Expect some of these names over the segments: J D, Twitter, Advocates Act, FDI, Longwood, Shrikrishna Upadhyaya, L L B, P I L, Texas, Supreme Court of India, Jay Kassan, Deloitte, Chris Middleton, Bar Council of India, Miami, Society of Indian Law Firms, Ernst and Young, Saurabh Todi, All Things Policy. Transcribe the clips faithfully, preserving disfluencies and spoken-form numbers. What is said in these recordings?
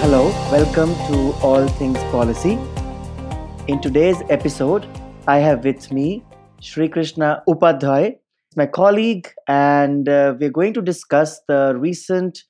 Hello, welcome to All Things Policy. In today's episode, I have with me Shrikrishna Upadhyaya, my colleague, and uh, we're going to discuss the recent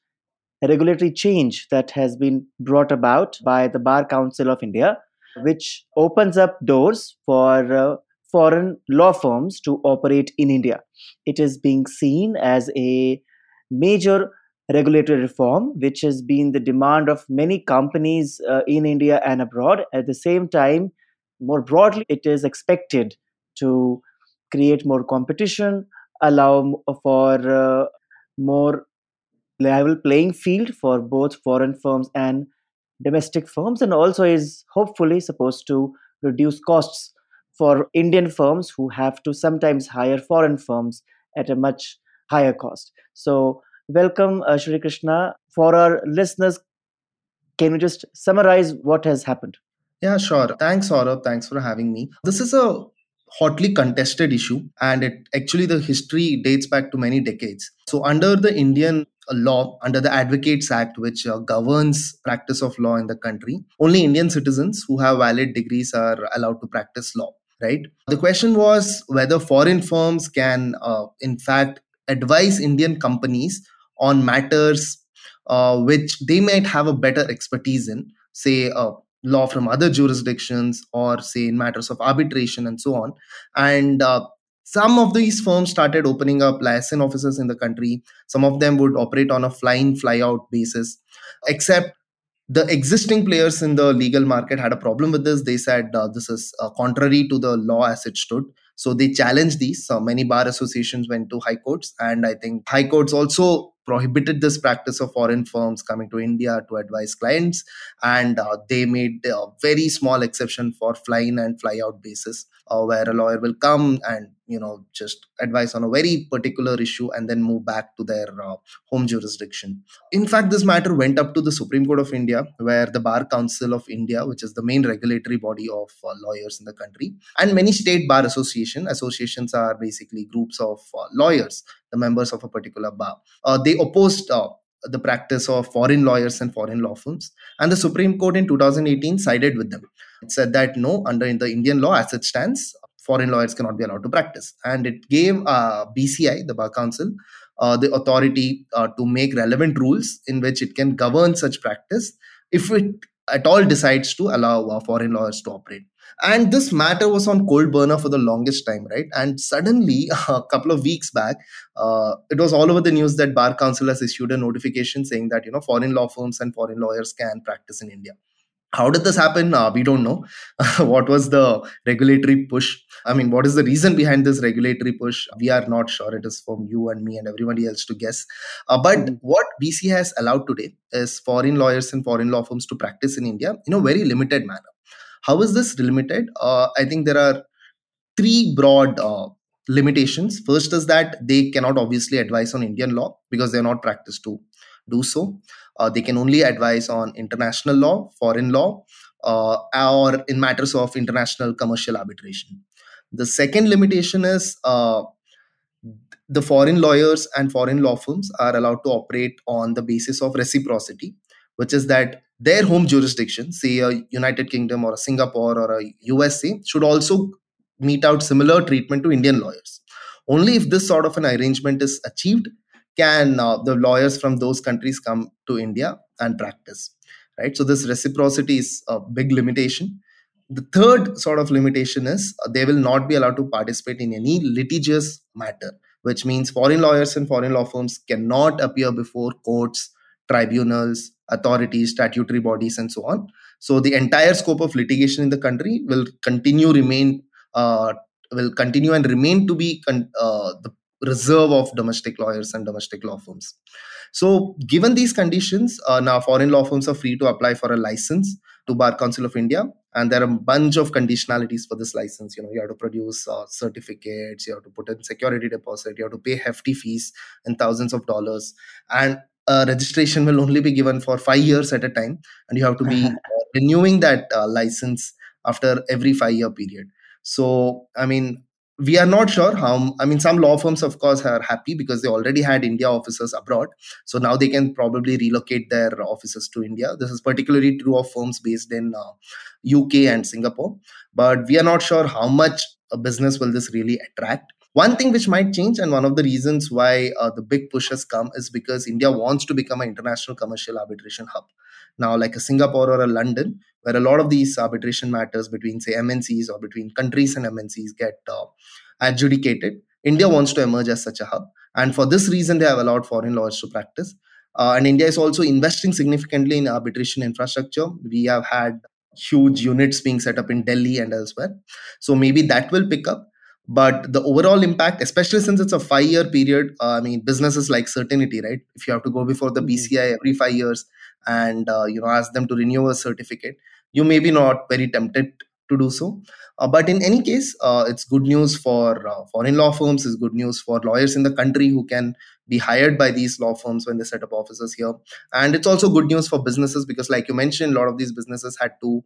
regulatory change that has been brought about by the Bar Council of India, which opens up doors for uh, foreign law firms to operate in India. It is being seen as a major regulatory reform, which has been the demand of many companies uh, in India and abroad. At the same time, more broadly, it is expected to create more competition, allow for uh, more level playing field for both foreign firms and domestic firms, and also is hopefully supposed to reduce costs for Indian firms who have to sometimes hire foreign firms at a much higher cost. So, welcome, uh, Shrikrishna. For our listeners, can you just summarize what has happened? Yeah, sure. Thanks, Saurabh. Thanks for having me. This is a hotly contested issue, and it actually the history dates back to many decades. So under the Indian law, under the Advocates Act, which uh, governs practice of law in the country, only Indian citizens who have valid degrees are allowed to practice law, right? The question was whether foreign firms can, uh, in fact, advise Indian companies on matters uh, which they might have a better expertise in, say uh, law from other jurisdictions or say in matters of arbitration and so on. And uh, some of these firms started opening up liaison offices in the country. Some of them would operate on a fly-in, fly-out basis, except the existing players in the legal market had a problem with this. They said uh, this is uh, contrary to the law as it stood. So they challenged these. So many bar associations went to high courts. And I think high courts also prohibited this practice of foreign firms coming to India to advise clients. And uh, they made a very small exception for fly-in and fly-out basis, uh, where a lawyer will come and, you know, just advise on a very particular issue and then move back to their uh, home jurisdiction. In fact, this matter went up to the Supreme Court of India, where the Bar Council of India, which is the main regulatory body of uh, lawyers in the country, and many state bar association. Associations are basically groups of uh, lawyers, the members of a particular bar. Uh, they opposed uh, the practice of foreign lawyers and foreign law firms. And the Supreme Court in two thousand eighteen sided with them. It said that no, under the Indian law as it stands, foreign lawyers cannot be allowed to practice. And it gave uh, B C I, the Bar Council, uh, the authority uh, to make relevant rules in which it can govern such practice if it at all decides to allow uh, foreign lawyers to operate. And this matter was on cold burner for the longest time, right? And suddenly, a couple of weeks back, uh, it was all over the news that Bar Council has issued a notification saying that, you know, foreign law firms and foreign lawyers can practice in India. How did this happen? Uh, we don't know. What was the regulatory push? I mean, what is the reason behind this regulatory push? We are not sure. It is from you and me and everybody else to guess. Uh, but what B C has allowed today is foreign lawyers and foreign law firms to practice in India in a very limited manner. How is this limited? Uh, I think there are three broad uh, limitations. First is that they cannot obviously advise on Indian law because they're not practiced to do so. Uh, they can only advise on international law, foreign law, uh, or in matters of international commercial arbitration. The second limitation is uh, the foreign lawyers and foreign law firms are allowed to operate on the basis of reciprocity, which is that their home jurisdiction, say a United Kingdom or a Singapore or a U S A, should also mete out similar treatment to Indian lawyers. Only if this sort of an arrangement is achieved can uh, the lawyers from those countries come to India and practice, right? So this reciprocity is a big limitation. The third sort of limitation is uh, they will not be allowed to participate in any litigious matter, which means foreign lawyers and foreign law firms cannot appear before courts, tribunals, authorities, statutory bodies, and so on. So the entire scope of litigation in the country will continue remain uh, will continue and remain to be con- uh, the reserve of domestic lawyers and domestic law firms. So given these conditions, uh, now foreign law firms are free to apply for a license to Bar Council of India. And there are a bunch of conditionalities for this license. You know, you have to produce uh, certificates, you have to put in security deposit, you have to pay hefty fees and thousands of dollars. And uh, registration will only be given for five years at a time. And you have to be uh, renewing that uh, license after every five-year period. So, I mean, we are not sure how, I mean, some law firms, of course, are happy because they already had India offices abroad. So now they can probably relocate their offices to India. This is particularly true of firms based in uh, U K and Singapore. But we are not sure how much a business will this really attract. One thing which might change, and one of the reasons why uh, the big push has come, is because India wants to become an international commercial arbitration hub. Now, like a Singapore or a London, where a lot of these arbitration matters between, say, M N Cs or between countries and M N Cs get uh, adjudicated, India wants to emerge as such a hub. And for this reason, they have allowed foreign lawyers to practice. Uh, and India is also investing significantly in arbitration infrastructure. We have had huge units being set up in Delhi and elsewhere. So maybe that will pick up. But the overall impact, especially since it's a five-year period, uh, I mean, businesses like certainty, right? If you have to go before the B C I every five years and, uh, you know, ask them to renew a certificate, you may be not very tempted to do so. Uh, but in any case, uh, it's good news for uh, foreign law firms, it's good news for lawyers in the country who can be hired by these law firms when they set up offices here. And it's also good news for businesses because, like you mentioned, a lot of these businesses had to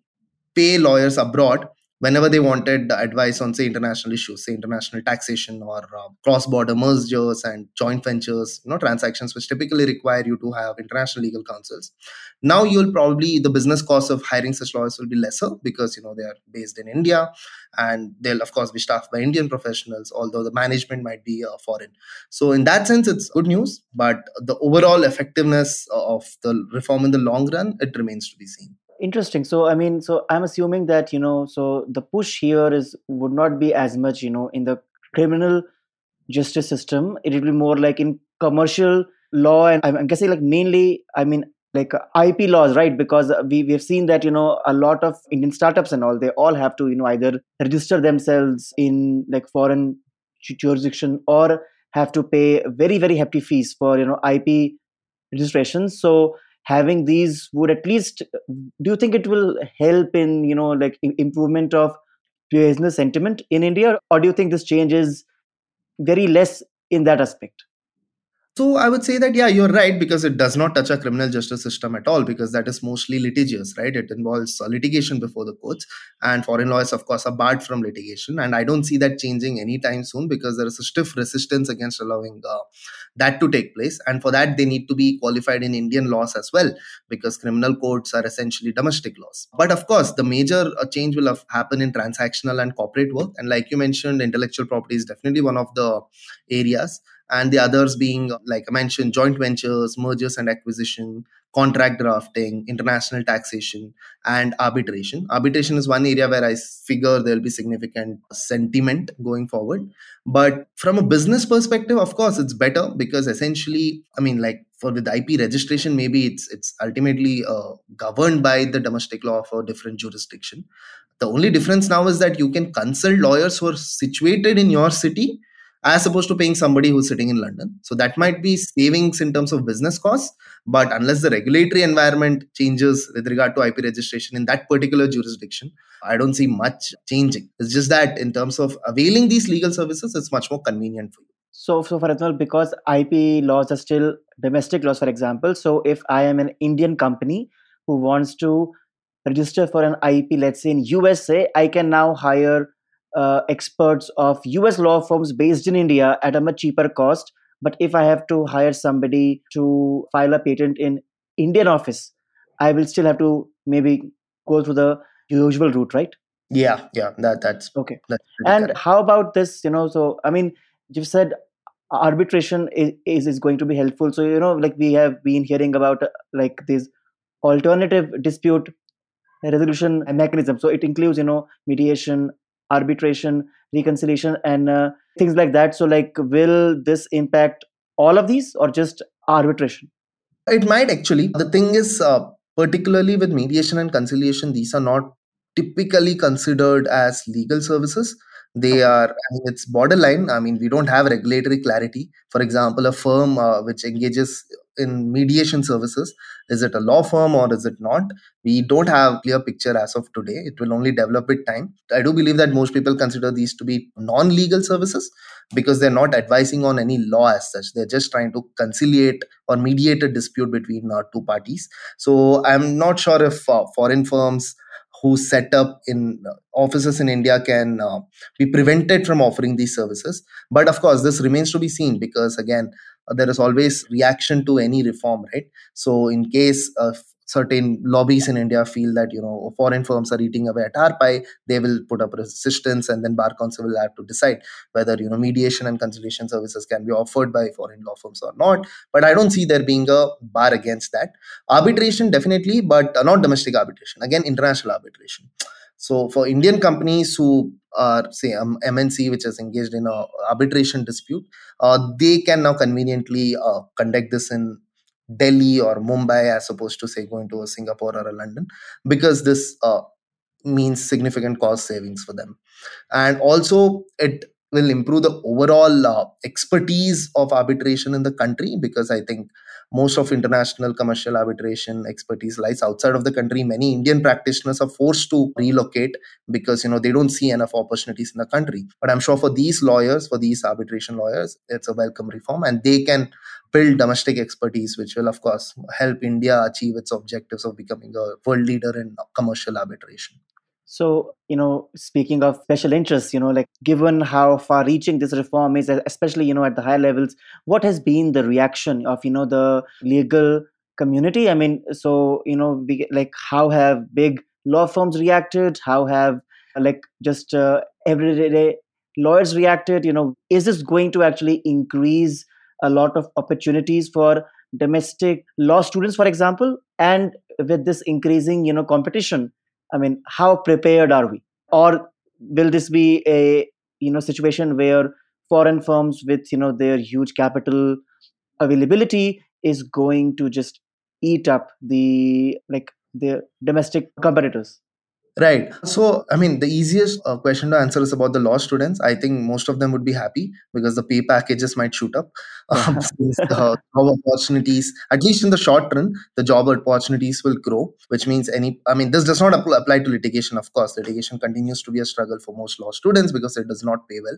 pay lawyers abroad whenever they wanted advice on, say, international issues, say, international taxation or uh, cross-border mergers and joint ventures, you know, transactions which typically require you to have international legal counsels. Now you'll probably, the business cost of hiring such lawyers will be lesser because, you know, they are based in India and they'll, of course, be staffed by Indian professionals, although the management might be uh, foreign. So in that sense, it's good news, but the overall effectiveness of the reform in the long run, it remains to be seen. Interesting. So, I mean, so I'm assuming that, you know, so the push here is would not be as much, you know, in the criminal justice system. It will be more like in commercial law. And I'm guessing like mainly, I mean, like I P laws, right? Because we, we've seen that, you know, a lot of Indian startups and all, they all have to, you know, either register themselves in like foreign jurisdiction or have to pay very, very hefty fees for, you know, I P registration. So, having these would at least, do you think it will help in, you know, like improvement of business sentiment in India? Or do you think this change is very less in that aspect? So I would say that, yeah, you're right, because it does not touch our criminal justice system at all, because that is mostly litigious, right? It involves uh, litigation before the courts, and foreign lawyers, of course, are barred from litigation. And I don't see that changing anytime soon because there is a stiff resistance against allowing uh, that to take place. And for that, they need to be qualified in Indian laws as well, because criminal courts are essentially domestic laws. But of course, the major uh, change will have happen in transactional and corporate work. And like you mentioned, intellectual property is definitely one of the areas. And the others being, like I mentioned, joint ventures, mergers and acquisition, contract drafting, international taxation, and arbitration. Arbitration is one area where I figure there'll be significant sentiment going forward. But from a business perspective, of course, it's better because essentially, I mean, like for with I P registration, maybe it's it's ultimately uh, governed by the domestic law for different jurisdiction. The only difference now is that you can consult lawyers who are situated in your city, as opposed to paying somebody who's sitting in London. So that might be savings in terms of business costs, but unless the regulatory environment changes with regard to I P registration in that particular jurisdiction, I don't see much changing. It's just that in terms of availing these legal services, it's much more convenient for you. So, so for example, because I P laws are still domestic laws, for example, so if I am an Indian company who wants to register for an I P, let's say in U S A, I can now hire Uh, experts of U S law firms based in India at a much cheaper cost. But if I have to hire somebody to file a patent in Indian office, I will still have to maybe go through the usual route, right? Yeah, yeah, that, that's okay. That's and correct. How about this, you know, so, I mean, you've said arbitration is, is, is going to be helpful. So, you know, like we have been hearing about uh, like this alternative dispute resolution mechanism. So it includes, you know, mediation, arbitration, reconciliation, and uh, things like that. So, like, will this impact all of these or just arbitration? It might actually. The thing is, uh, particularly with mediation and conciliation, these are not typically considered as legal services. They are, I mean, it's borderline. I mean, we don't have regulatory clarity. For example, a firm uh, which engages in mediation services, is it a law firm or is it not? We don't have a clear picture as of today. It will only develop with time. I do believe that most people consider these to be non-legal services because they're not advising on any law as such. They're just trying to conciliate or mediate a dispute between our two parties. So I'm not sure if uh, foreign firms who set up in offices in India can uh, be prevented from offering these services. But of course, this remains to be seen because, again, uh, there is always reaction to any reform, right? So in case uh, certain lobbies in India feel that, you know, foreign firms are eating away at our pie, they will put up resistance, and then Bar Council will have to decide whether, you know, mediation and conciliation services can be offered by foreign law firms or not. But I don't see there being a bar against that. Arbitration, definitely, but not domestic arbitration. Again, international arbitration. So for Indian companies who are, say, um, M N C, which is engaged in an arbitration dispute, uh, they can now conveniently uh, conduct this in Delhi or Mumbai as opposed to, say, going to a Singapore or a London, because this uh, means significant cost savings for them. And also, it will improve the overall uh, expertise of arbitration in the country, because I think most of international commercial arbitration expertise lies outside of the country. Many Indian practitioners are forced to relocate because, you know, they don't see enough opportunities in the country. But I'm sure for these lawyers, for these arbitration lawyers, it's a welcome reform, and they can build domestic expertise, which will, of course, help India achieve its objectives of becoming a world leader in commercial arbitration. So, you know, speaking of special interests, you know, like given how far reaching this reform is, especially, you know, at the higher levels, what has been the reaction of, you know, the legal community? I mean, so, you know, like how have big law firms reacted? How have like just uh, everyday lawyers reacted? You know, is this going to actually increase a lot of opportunities for domestic law students, for example? And with this increasing, you know, competition, I mean, how prepared are we? Or will this be a, you know, situation where foreign firms with, you know, their huge capital availability is going to just eat up the, like, the domestic competitors? Right. So, I mean, the easiest uh, question to answer is about the law students. I think most of them would be happy because the pay packages might shoot up. Um, since the job opportunities, at least in the short run, the job opportunities will grow, which means any, I mean, this does not apply, apply to litigation, of course. Litigation continues to be a struggle for most law students because it does not pay well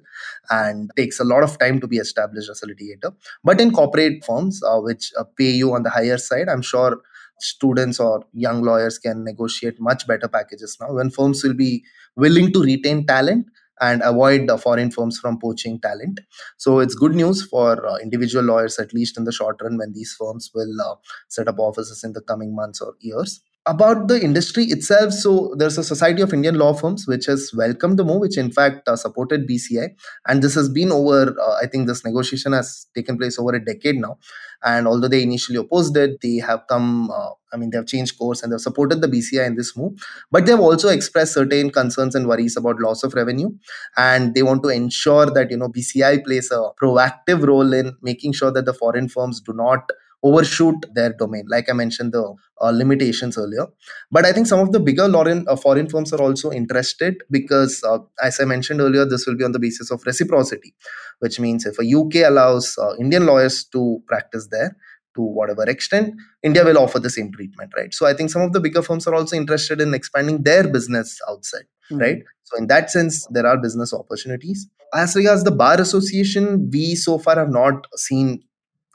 and takes a lot of time to be established as a litigator. But in corporate firms, uh, which uh, pay you on the higher side, I'm sure students or young lawyers can negotiate much better packages now, when firms will be willing to retain talent and avoid the foreign firms from poaching talent. So it's good news for uh, individual lawyers, at least in the short run, when these firms will uh, set up offices in the coming months or years. About the industry itself, so there's a Society of Indian Law Firms which has welcomed the move, which in fact uh, supported B C I. And this has been over, uh, I think this negotiation has taken place over a decade now. And although they initially opposed it, they have come, uh, I mean, they've changed course and they've supported the B C I in this move. But they've also expressed certain concerns and worries about loss of revenue. And they want to ensure that, you know, B C I plays a proactive role in making sure that the foreign firms do not overshoot their domain, like I mentioned the uh, limitations earlier. But I think some of the bigger foreign, uh, foreign firms are also interested because, uh, as I mentioned earlier, this will be on the basis of reciprocity, which means if a U K allows uh, Indian lawyers to practice there, to whatever extent, India will offer the same treatment, right? So I think some of the bigger firms are also interested in expanding their business outside, mm-hmm. right? So in that sense, there are business opportunities. As regards the Bar Association, we so far have not seen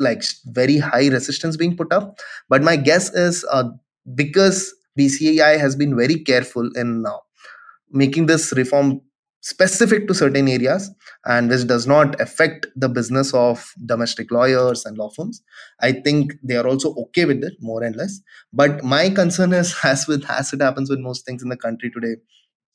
like very high resistance being put up. But my guess is uh, because B C I has been very careful in uh, making this reform specific to certain areas and which does not affect the business of domestic lawyers and law firms, I think they are also okay with it, more and less. But my concern is, as with as it happens with most things in the country today,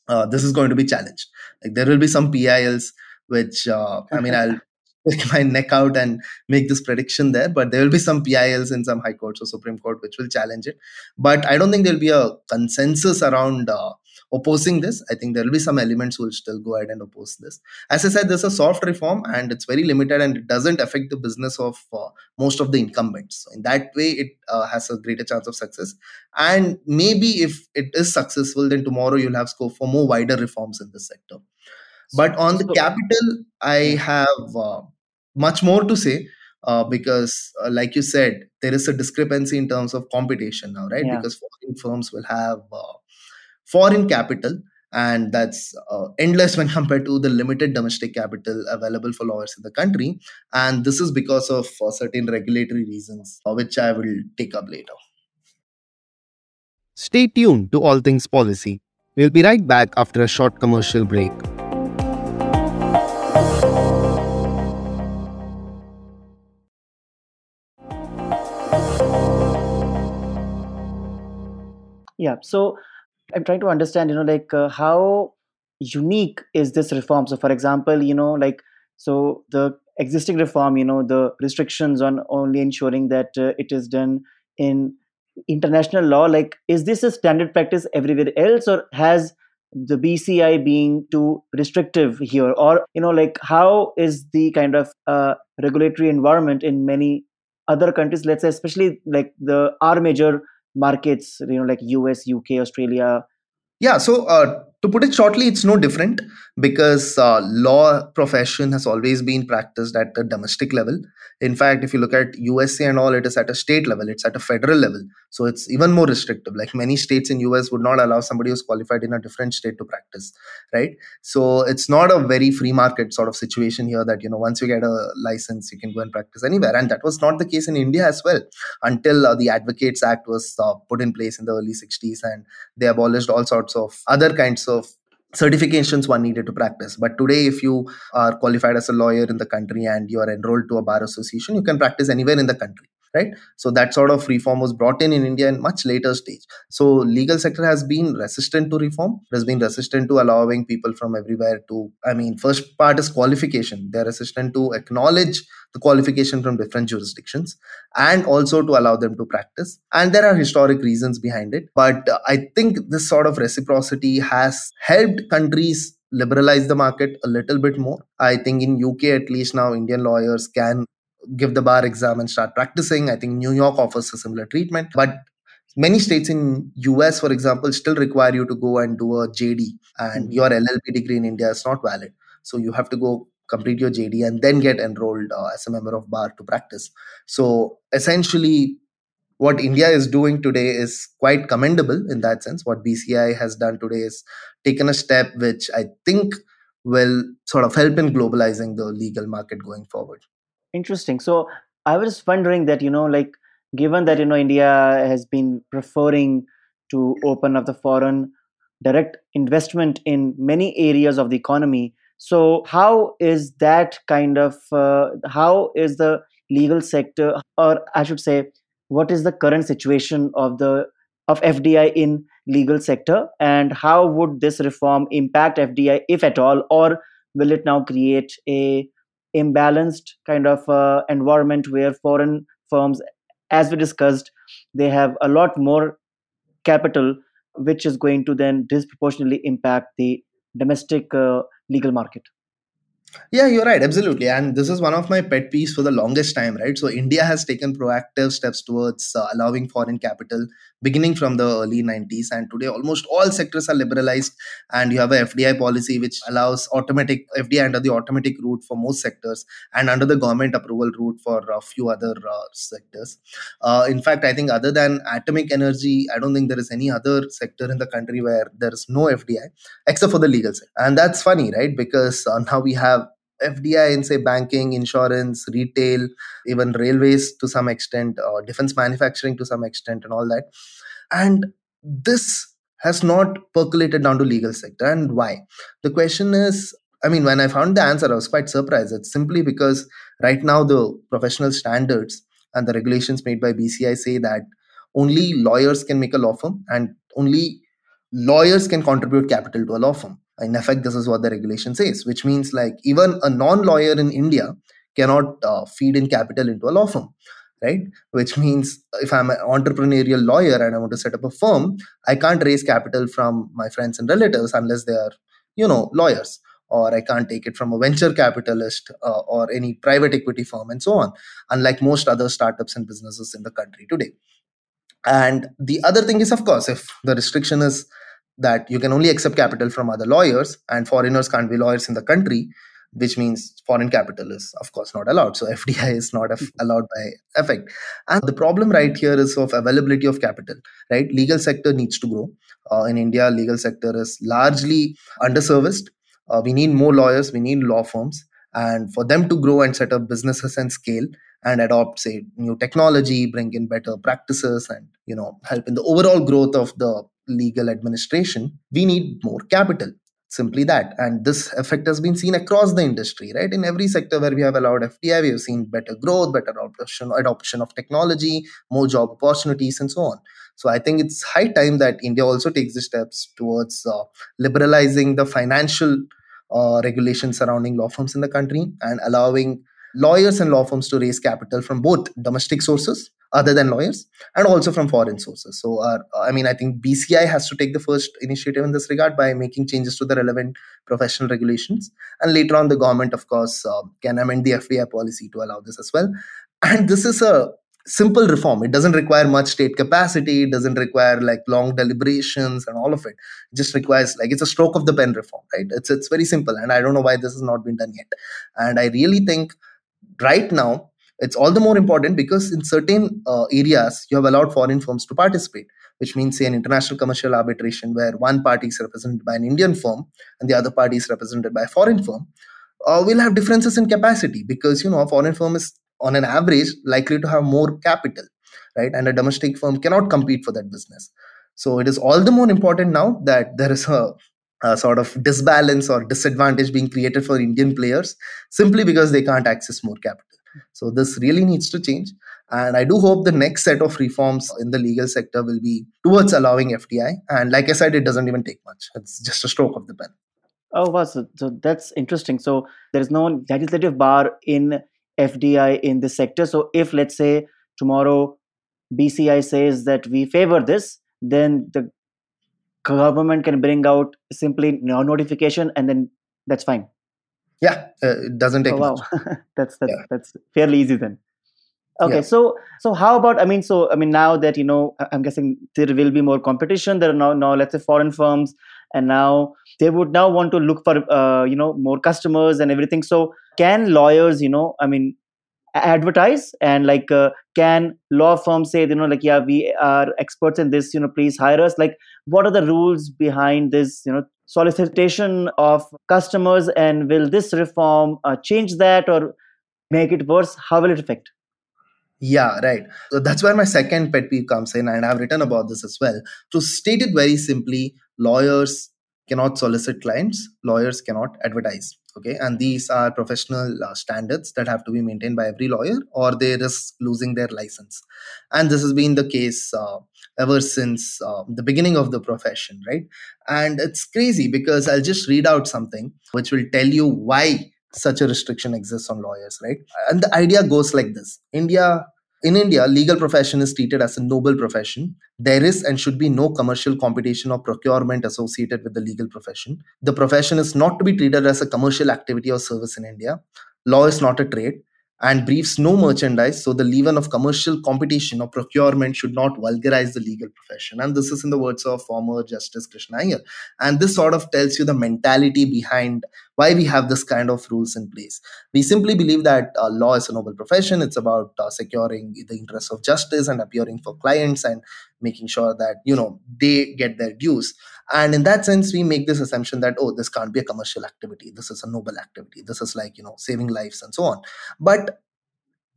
uh, this is going to be challenged. Like there will be some P I Ls, which uh, I mean, I'll take my neck out and make this prediction there, but there will be some P I Ls in some high courts or Supreme Court which will challenge it. But I don't think there'll be a consensus around uh, opposing this. I think there'll be some elements who will still go ahead and oppose this. As I said, there's a soft reform and it's very limited and it doesn't affect the business of uh, most of the incumbents. So in that way, it uh, has a greater chance of success. And maybe if it is successful, then tomorrow you'll have scope for more wider reforms in this sector. But on the capital, I have uh, much more to say uh, because, uh, like you said, there is a discrepancy in terms of computation now, right? Yeah. Because foreign firms will have uh, foreign capital, and that's uh, endless when compared to the limited domestic capital available for lawyers in the country. And this is because of uh, certain regulatory reasons, uh, which I will take up later. Stay tuned to All Things Policy. We'll be right back after a short commercial break. Yeah, so I'm trying to understand, you know, like uh, how unique is this reform? So, for example, you know, like, so the existing reform, you know, the restrictions on only ensuring that uh, it is done in international law, like, is this a standard practice everywhere else, or has the B C I being too restrictive here? Or, you know, like, how is the kind of uh, regulatory environment in many other countries, let's say, especially like the our major markets, you know, like U S, U K, Australia? Yeah, so uh, to put it shortly, it's no different because uh, law profession has always been practiced at the domestic level. In fact, if you look at U S A and all, it is at a state level, it's at a federal level. So it's even more restrictive. Like many states in U S would not allow somebody who's qualified in a different state to practice, right? So it's not a very free market sort of situation here that, you know, once you get a license, you can go and practice anywhere. And that was not the case in India as well until uh, the Advocates Act was uh, put in place in the early sixties, and they abolished all sorts of other kinds of certifications one needed to practice. But today, if you are qualified as a lawyer in the country and you are enrolled to a bar association, you can practice anywhere in the country, right? So that sort of reform was brought in in India in much later stage. So legal sector has been resistant to reform. It has been resistant to allowing people from everywhere to, I mean, first part is qualification. They're resistant to acknowledge the qualification from different jurisdictions and also to allow them to practice. And there are historic reasons behind it. But uh, I think this sort of reciprocity has helped countries liberalize the market a little bit more. I think in U K, at least now, Indian lawyers can give the bar exam and start practicing. I think New York offers a similar treatment. But many states in U S, for example, still require you to go and do a J D, and your L L B degree in India is not valid. So you have to go complete your J D and then get enrolled uh, as a member of bar to practice. So essentially, what India is doing today is quite commendable in that sense. What B C I has done today is taken a step which I think will sort of help in globalizing the legal market going forward. Interesting. So I was wondering that, you know, like, given that, you know, India has been preferring to open up the foreign direct investment in many areas of the economy. So how is that kind of, uh, how is the legal sector, or I should say, what is the current situation of the of F D I in legal sector, and how would this reform impact F D I, if at all, or will it now create a imbalanced kind of uh, environment where foreign firms, as we discussed, they have a lot more capital, which is going to then disproportionately impact the domestic uh, legal market? Yeah, you're right. Absolutely. And this is one of my pet peeves for the longest time, right? So India has taken proactive steps towards uh, allowing foreign capital beginning from the early nineties. And today, almost all sectors are liberalized. And you have a F D I policy which allows automatic F D I under the automatic route for most sectors and under the government approval route for a few other uh, sectors. Uh, in fact, I think other than atomic energy, I don't think there is any other sector in the country where there is no F D I except for the legal sector. And that's funny, right? Because uh, now we have F D I in, say, banking, insurance, retail, even railways to some extent, or defense manufacturing to some extent, and all that. And this has not percolated down to legal sector. And why? The question is, I mean, when I found the answer, I was quite surprised. It's simply because right now the professional standards and the regulations made by B C I say that only lawyers can make a law firm and only lawyers can contribute capital to a law firm. In effect, this is what the regulation says, which means like even a non-lawyer in India cannot uh, feed in capital into a law firm, right? Which means if I'm an entrepreneurial lawyer and I want to set up a firm, I can't raise capital from my friends and relatives unless they are, you know, lawyers, or I can't take it from a venture capitalist uh, or any private equity firm and so on, unlike most other startups and businesses in the country today. And the other thing is, of course, if the restriction is that you can only accept capital from other lawyers and foreigners can't be lawyers in the country, which means foreign capital is, of course, not allowed. So F D I is not af- allowed by effect. And the problem right here is of availability of capital, right? Legal sector needs to grow. Uh, in India, legal sector is largely underserviced. Uh, we need more lawyers, we need law firms. And for them to grow and set up businesses and scale and adopt, say, new technology, bring in better practices and, you know, help in the overall growth of the legal administration, we need more capital. Simply that. And this effect has been seen across the industry, right? In every sector where we have allowed F D I, we have seen better growth, better adoption, adoption of technology, more job opportunities, and so on. So I think it's high time that India also takes the steps towards uh, liberalizing the financial uh, regulations surrounding law firms in the country and allowing lawyers and law firms to raise capital from both domestic sources, other than lawyers, and also from foreign sources. So, our, I mean, I think B C I has to take the first initiative in this regard by making changes to the relevant professional regulations. And later on, the government, of course, uh, can amend the F D I policy to allow this as well. And this is a simple reform. It doesn't require much state capacity. It doesn't require like long deliberations and all of it. It just requires like, it's a stroke of the pen reform, right? It's, it's very simple. And I don't know why this has not been done yet. And I really think right now, it's all the more important because in certain uh, areas, you have allowed foreign firms to participate, which means, say, an international commercial arbitration where one party is represented by an Indian firm and the other party is represented by a foreign firm, uh, will have differences in capacity because, you know, a foreign firm is, on an average, likely to have more capital, right? And a domestic firm cannot compete for that business. So it is all the more important now that there is a Uh, sort of disbalance or disadvantage being created for Indian players simply because they can't access more capital. So this really needs to change. And I do hope the next set of reforms in the legal sector will be towards allowing F D I. And like I said, it doesn't even take much. It's just a stroke of the pen. Oh, wow. So, so that's interesting. So there is no legislative bar in F D I in this sector. So if, let's say, tomorrow B C I says that we favor this, then the government can bring out simply no notification and then that's fine. Yeah, uh, it doesn't take oh, wow. much. that's that's, yeah. that's fairly easy then. Okay, yeah. so so how about, I mean, so I mean now that, you know, I'm guessing there will be more competition. There are now, now let's say foreign firms and now they would now want to look for, uh, you know, more customers and everything. So can lawyers, you know, I mean, advertise and like uh, can law firms say, you know, like, yeah, we are experts in this, you know, please hire us. Like, what are the rules behind this, you know, solicitation of customers, and will this reform uh, change that or make it worse? How will it affect? Yeah, right. So that's where my second pet peeve comes in, and I've written about this as well. To state it very simply, lawyers cannot solicit clients, lawyers cannot advertise. Okay, and these are professional uh, standards that have to be maintained by every lawyer or they risk losing their license. And this has been the case uh, ever since uh, the beginning of the profession, right? And it's crazy because I'll just read out something which will tell you why such a restriction exists on lawyers, right? And the idea goes like this. India, in India, legal profession is treated as a noble profession. There is and should be no commercial competition or procurement associated with the legal profession. The profession is not to be treated as a commercial activity or service in India. Law is not a trade and briefs no merchandise. So the leaven of commercial competition or procurement should not vulgarize the legal profession. And this is in the words of former Justice Krishna Iyer. And this sort of tells you the mentality behind why we have this kind of rules in place. We simply believe that uh, law is a noble profession. It's about uh, securing the interests of justice and appearing for clients and making sure that, you know, they get their dues. And in that sense, we make this assumption that, oh, this can't be a commercial activity. This is a noble activity. This is like, you know, saving lives and so on. But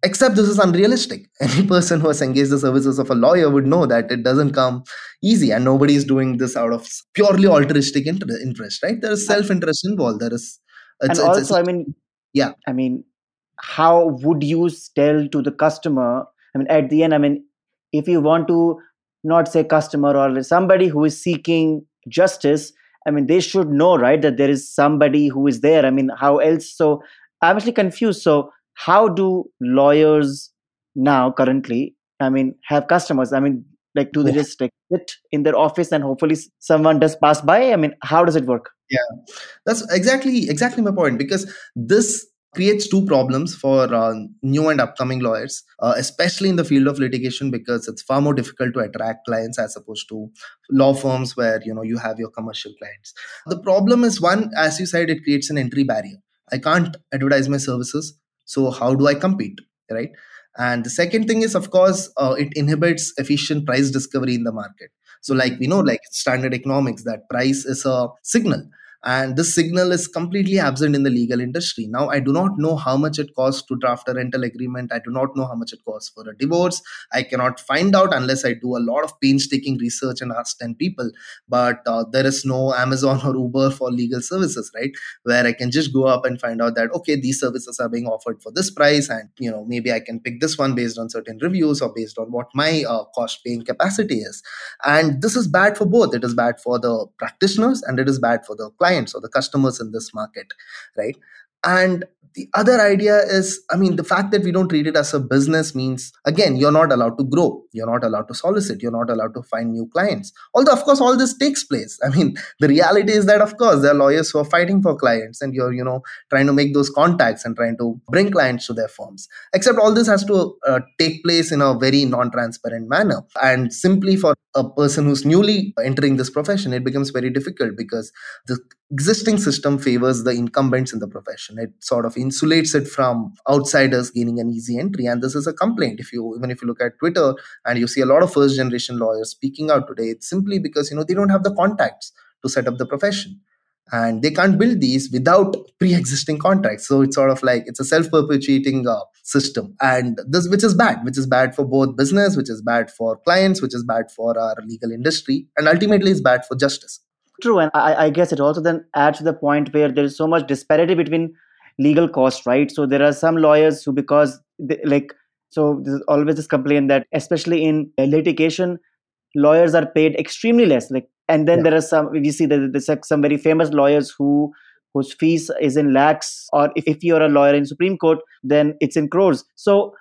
except this is unrealistic. Any person who has engaged the services of a lawyer would know that it doesn't come easy and nobody is doing this out of purely altruistic interest, right? There is self-interest involved. There is... It's, and it's, also, it's, I mean... Yeah. I mean, how would you tell to the customer? I mean, at the end, I mean, if you want to not say customer or somebody who is seeking justice, I mean, they should know, right, that there is somebody who is there. I mean, how else? So I'm actually confused. So how do lawyers now currently, I mean, have customers? I mean, like, do they yeah. just like, sit in their office and hopefully someone does pass by? I mean, how does it work? Yeah, that's exactly exactly my point, because this creates two problems for uh, new and upcoming lawyers, uh, especially in the field of litigation, because it's far more difficult to attract clients as opposed to law firms where, you know, you have your commercial clients. The problem is, one, as you said, it creates an entry barrier. I can't advertise my services, so how do I compete, right? And the second thing is, of course, uh, it inhibits efficient price discovery in the market. So like we know, like standard economics, that price is a signal. And this signal is completely absent in the legal industry. Now, I do not know how much it costs to draft a rental agreement. I do not know how much it costs for a divorce. I cannot find out unless I do a lot of painstaking research and ask ten people. But uh, there is no Amazon or Uber for legal services, right? Where I can just go up and find out that, okay, these services are being offered for this price. And, you know, maybe I can pick this one based on certain reviews or based on what my uh, cost paying capacity is. And this is bad for both. It is bad for the practitioners and it is bad for the clients. clients or the customers in this market, right? And the other idea is, I mean, the fact that we don't treat it as a business means, again, you're not allowed to grow. You're not allowed to solicit. You're not allowed to find new clients. Although, of course, all this takes place. I mean, the reality is that, of course, there are lawyers who are fighting for clients and you're, you know, trying to make those contacts and trying to bring clients to their firms. Except all this has to uh, take place in a very non-transparent manner. And simply for a person who's newly entering this profession, it becomes very difficult because the existing system favors the incumbents in the profession. It sort of insulates it from outsiders gaining an easy entry. And this is a complaint. If you, even if you look at Twitter and you see a lot of first generation lawyers speaking out today, it's simply because, you know, they don't have the contacts to set up the profession. And they can't build these without pre-existing contracts. So it's sort of like it's a self-perpetuating uh, system. And this, which is bad, which is bad for both business, which is bad for clients, which is bad for our legal industry, and ultimately is bad for justice. True. And I, I guess it also then adds to the point where there is so much disparity between legal costs, right? So there are some lawyers who, because they, like, so there's always this complaint that especially in litigation, lawyers are paid extremely less. Like, and then yeah. there are some, we see that there's some very famous lawyers who whose fees is in lakhs, or if, if you're a lawyer in Supreme Court, then it's in crores. So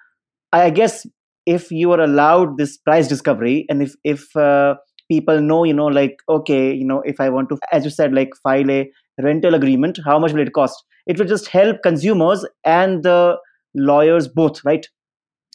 I guess if you are allowed this price discovery, and if if uh, people know, you know, like, okay, you know, if I want to, as you said, like file a rental agreement, how much will it cost? It will just help consumers and the lawyers both, right?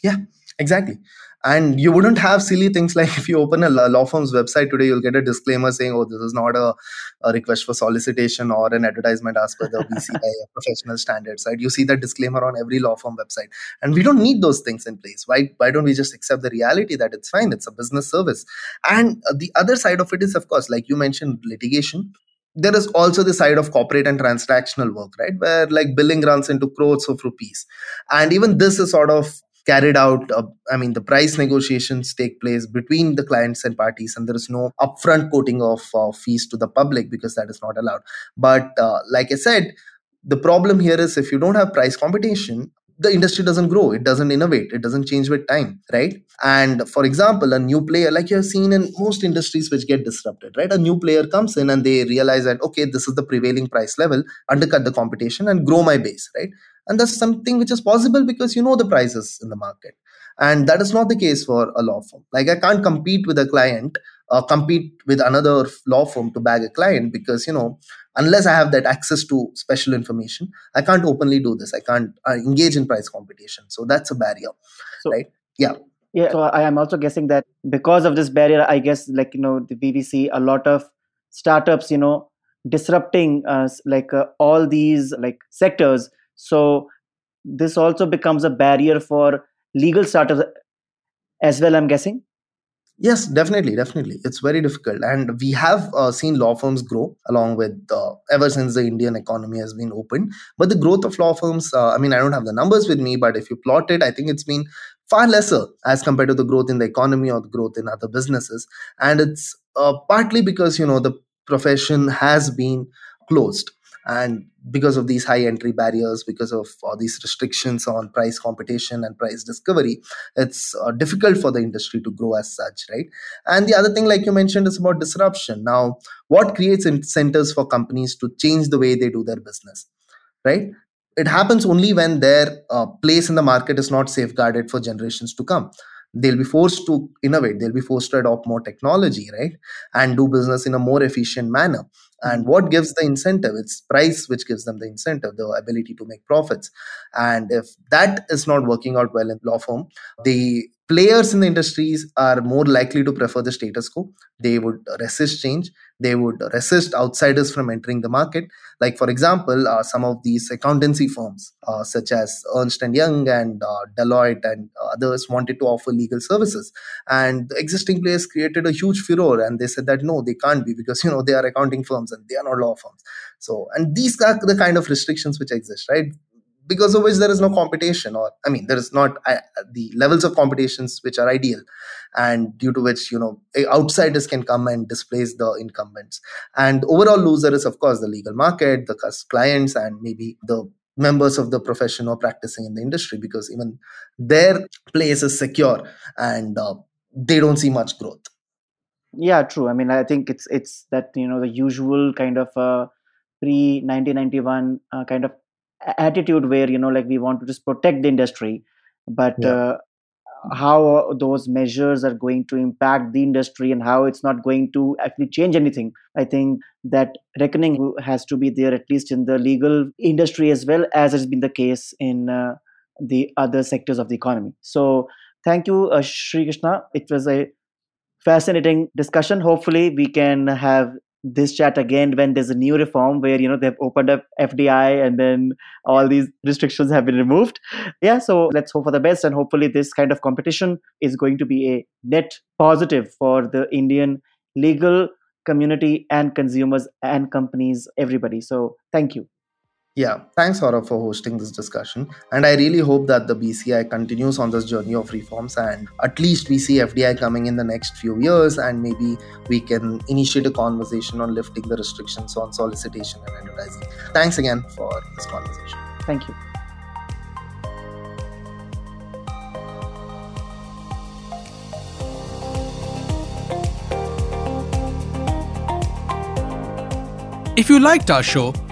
Yeah, exactly. And you wouldn't have silly things like if you open a law firm's website today, you'll get a disclaimer saying, oh, this is not a, a request for solicitation or an advertisement as per the B C I professional standards, right? You see that disclaimer on every law firm website. And we don't need those things in place. Why, why don't we just accept the reality that it's fine? It's a business service. And the other side of it is, of course, like you mentioned, litigation. There is also the side of corporate and transactional work, right? Where like billing runs into crores of rupees. And even this is sort of carried out, uh, I mean, the price negotiations take place between the clients and parties, and there is no upfront quoting of uh, fees to the public because that is not allowed. But uh, like I said, the problem here is if you don't have price competition, the industry doesn't grow, it doesn't innovate, it doesn't change with time, right? And for example, a new player, like you have seen in most industries which get disrupted, right? A new player comes in and they realize that, okay, this is the prevailing price level, undercut the competition and grow my base, right? And that's something which is possible because you know the prices in the market. And that is not the case for a law firm. Like I can't compete with a client or compete with another law firm to bag a client because, you know, unless I have that access to special information, I can't openly do this. I can't uh, engage in price competition. So that's a barrier, so, right? Yeah. Yeah. So I am also guessing that because of this barrier, I guess like, you know, the B B C, a lot of startups, you know, disrupting uh, like uh, all these like sectors. So this also becomes a barrier for legal startups as well, I'm guessing? Yes, definitely, definitely. It's very difficult. And we have uh, seen law firms grow along with uh, ever since the Indian economy has been opened. But the growth of law firms, uh, I mean, I don't have the numbers with me, but if you plot it, I think it's been far lesser as compared to the growth in the economy or the growth in other businesses. And it's uh, partly because, you know, the profession has been closed. And because of these high entry barriers, because of uh, these restrictions on price competition and price discovery, it's uh, difficult for the industry to grow as such, right? And the other thing, like you mentioned, is about disruption. Now, what creates incentives for companies to change the way they do their business, right? It happens only when their uh, place in the market is not safeguarded for generations to come. they'll be forced to innovate, they'll be forced to adopt more technology, right? And do business in a more efficient manner. And what gives the incentive? It's price which gives them the incentive, the ability to make profits. And if that is not working out well in law firm, the players in the industries are more likely to prefer the status quo. They would resist change. They would resist outsiders from entering the market. Like, for example, uh, some of these accountancy firms, uh, such as Ernst and Young and uh, Deloitte and uh, others, wanted to offer legal services. And the existing players created a huge furore, and they said that, no, they can't be, because, you know, they are accounting firms and they are not law firms. So, and these are the kind of restrictions which exist, right? Because of which there is no competition, or I mean, there is not uh, the levels of competitions which are ideal, and due to which, you know, outsiders can come and displace the incumbents. And overall loser is, of course, the legal market, the clients, and maybe the members of the profession or practicing in the industry, because even their place is secure, and uh, they don't see much growth. Yeah, true. I mean, I think it's it's that, you know, the usual kind of uh, pre nineteen ninety-one uh, kind of attitude where, you know, like, we want to just protect the industry, but yeah. uh, how those measures are going to impact the industry and how it's not going to actually change anything. I think that reckoning has to be there, at least in the legal industry, as well as has been the case in uh, the other sectors of the economy. So thank you, uh, Shrikrishna. It was a fascinating discussion. Hopefully we can have this chat again when there's a new reform where, you know, they've opened up F D I and then all these restrictions have been removed. Yeah, so let's hope for the best, and hopefully this kind of competition is going to be a net positive for the Indian legal community and consumers and companies, everybody. So thank you. Yeah, thanks, Saurabh, for hosting this discussion. And I really hope that the B C I continues on this journey of reforms, and at least we see F D I coming in the next few years, and maybe we can initiate a conversation on lifting the restrictions on solicitation and advertising. Thanks again for this conversation. Thank you. If you liked our show,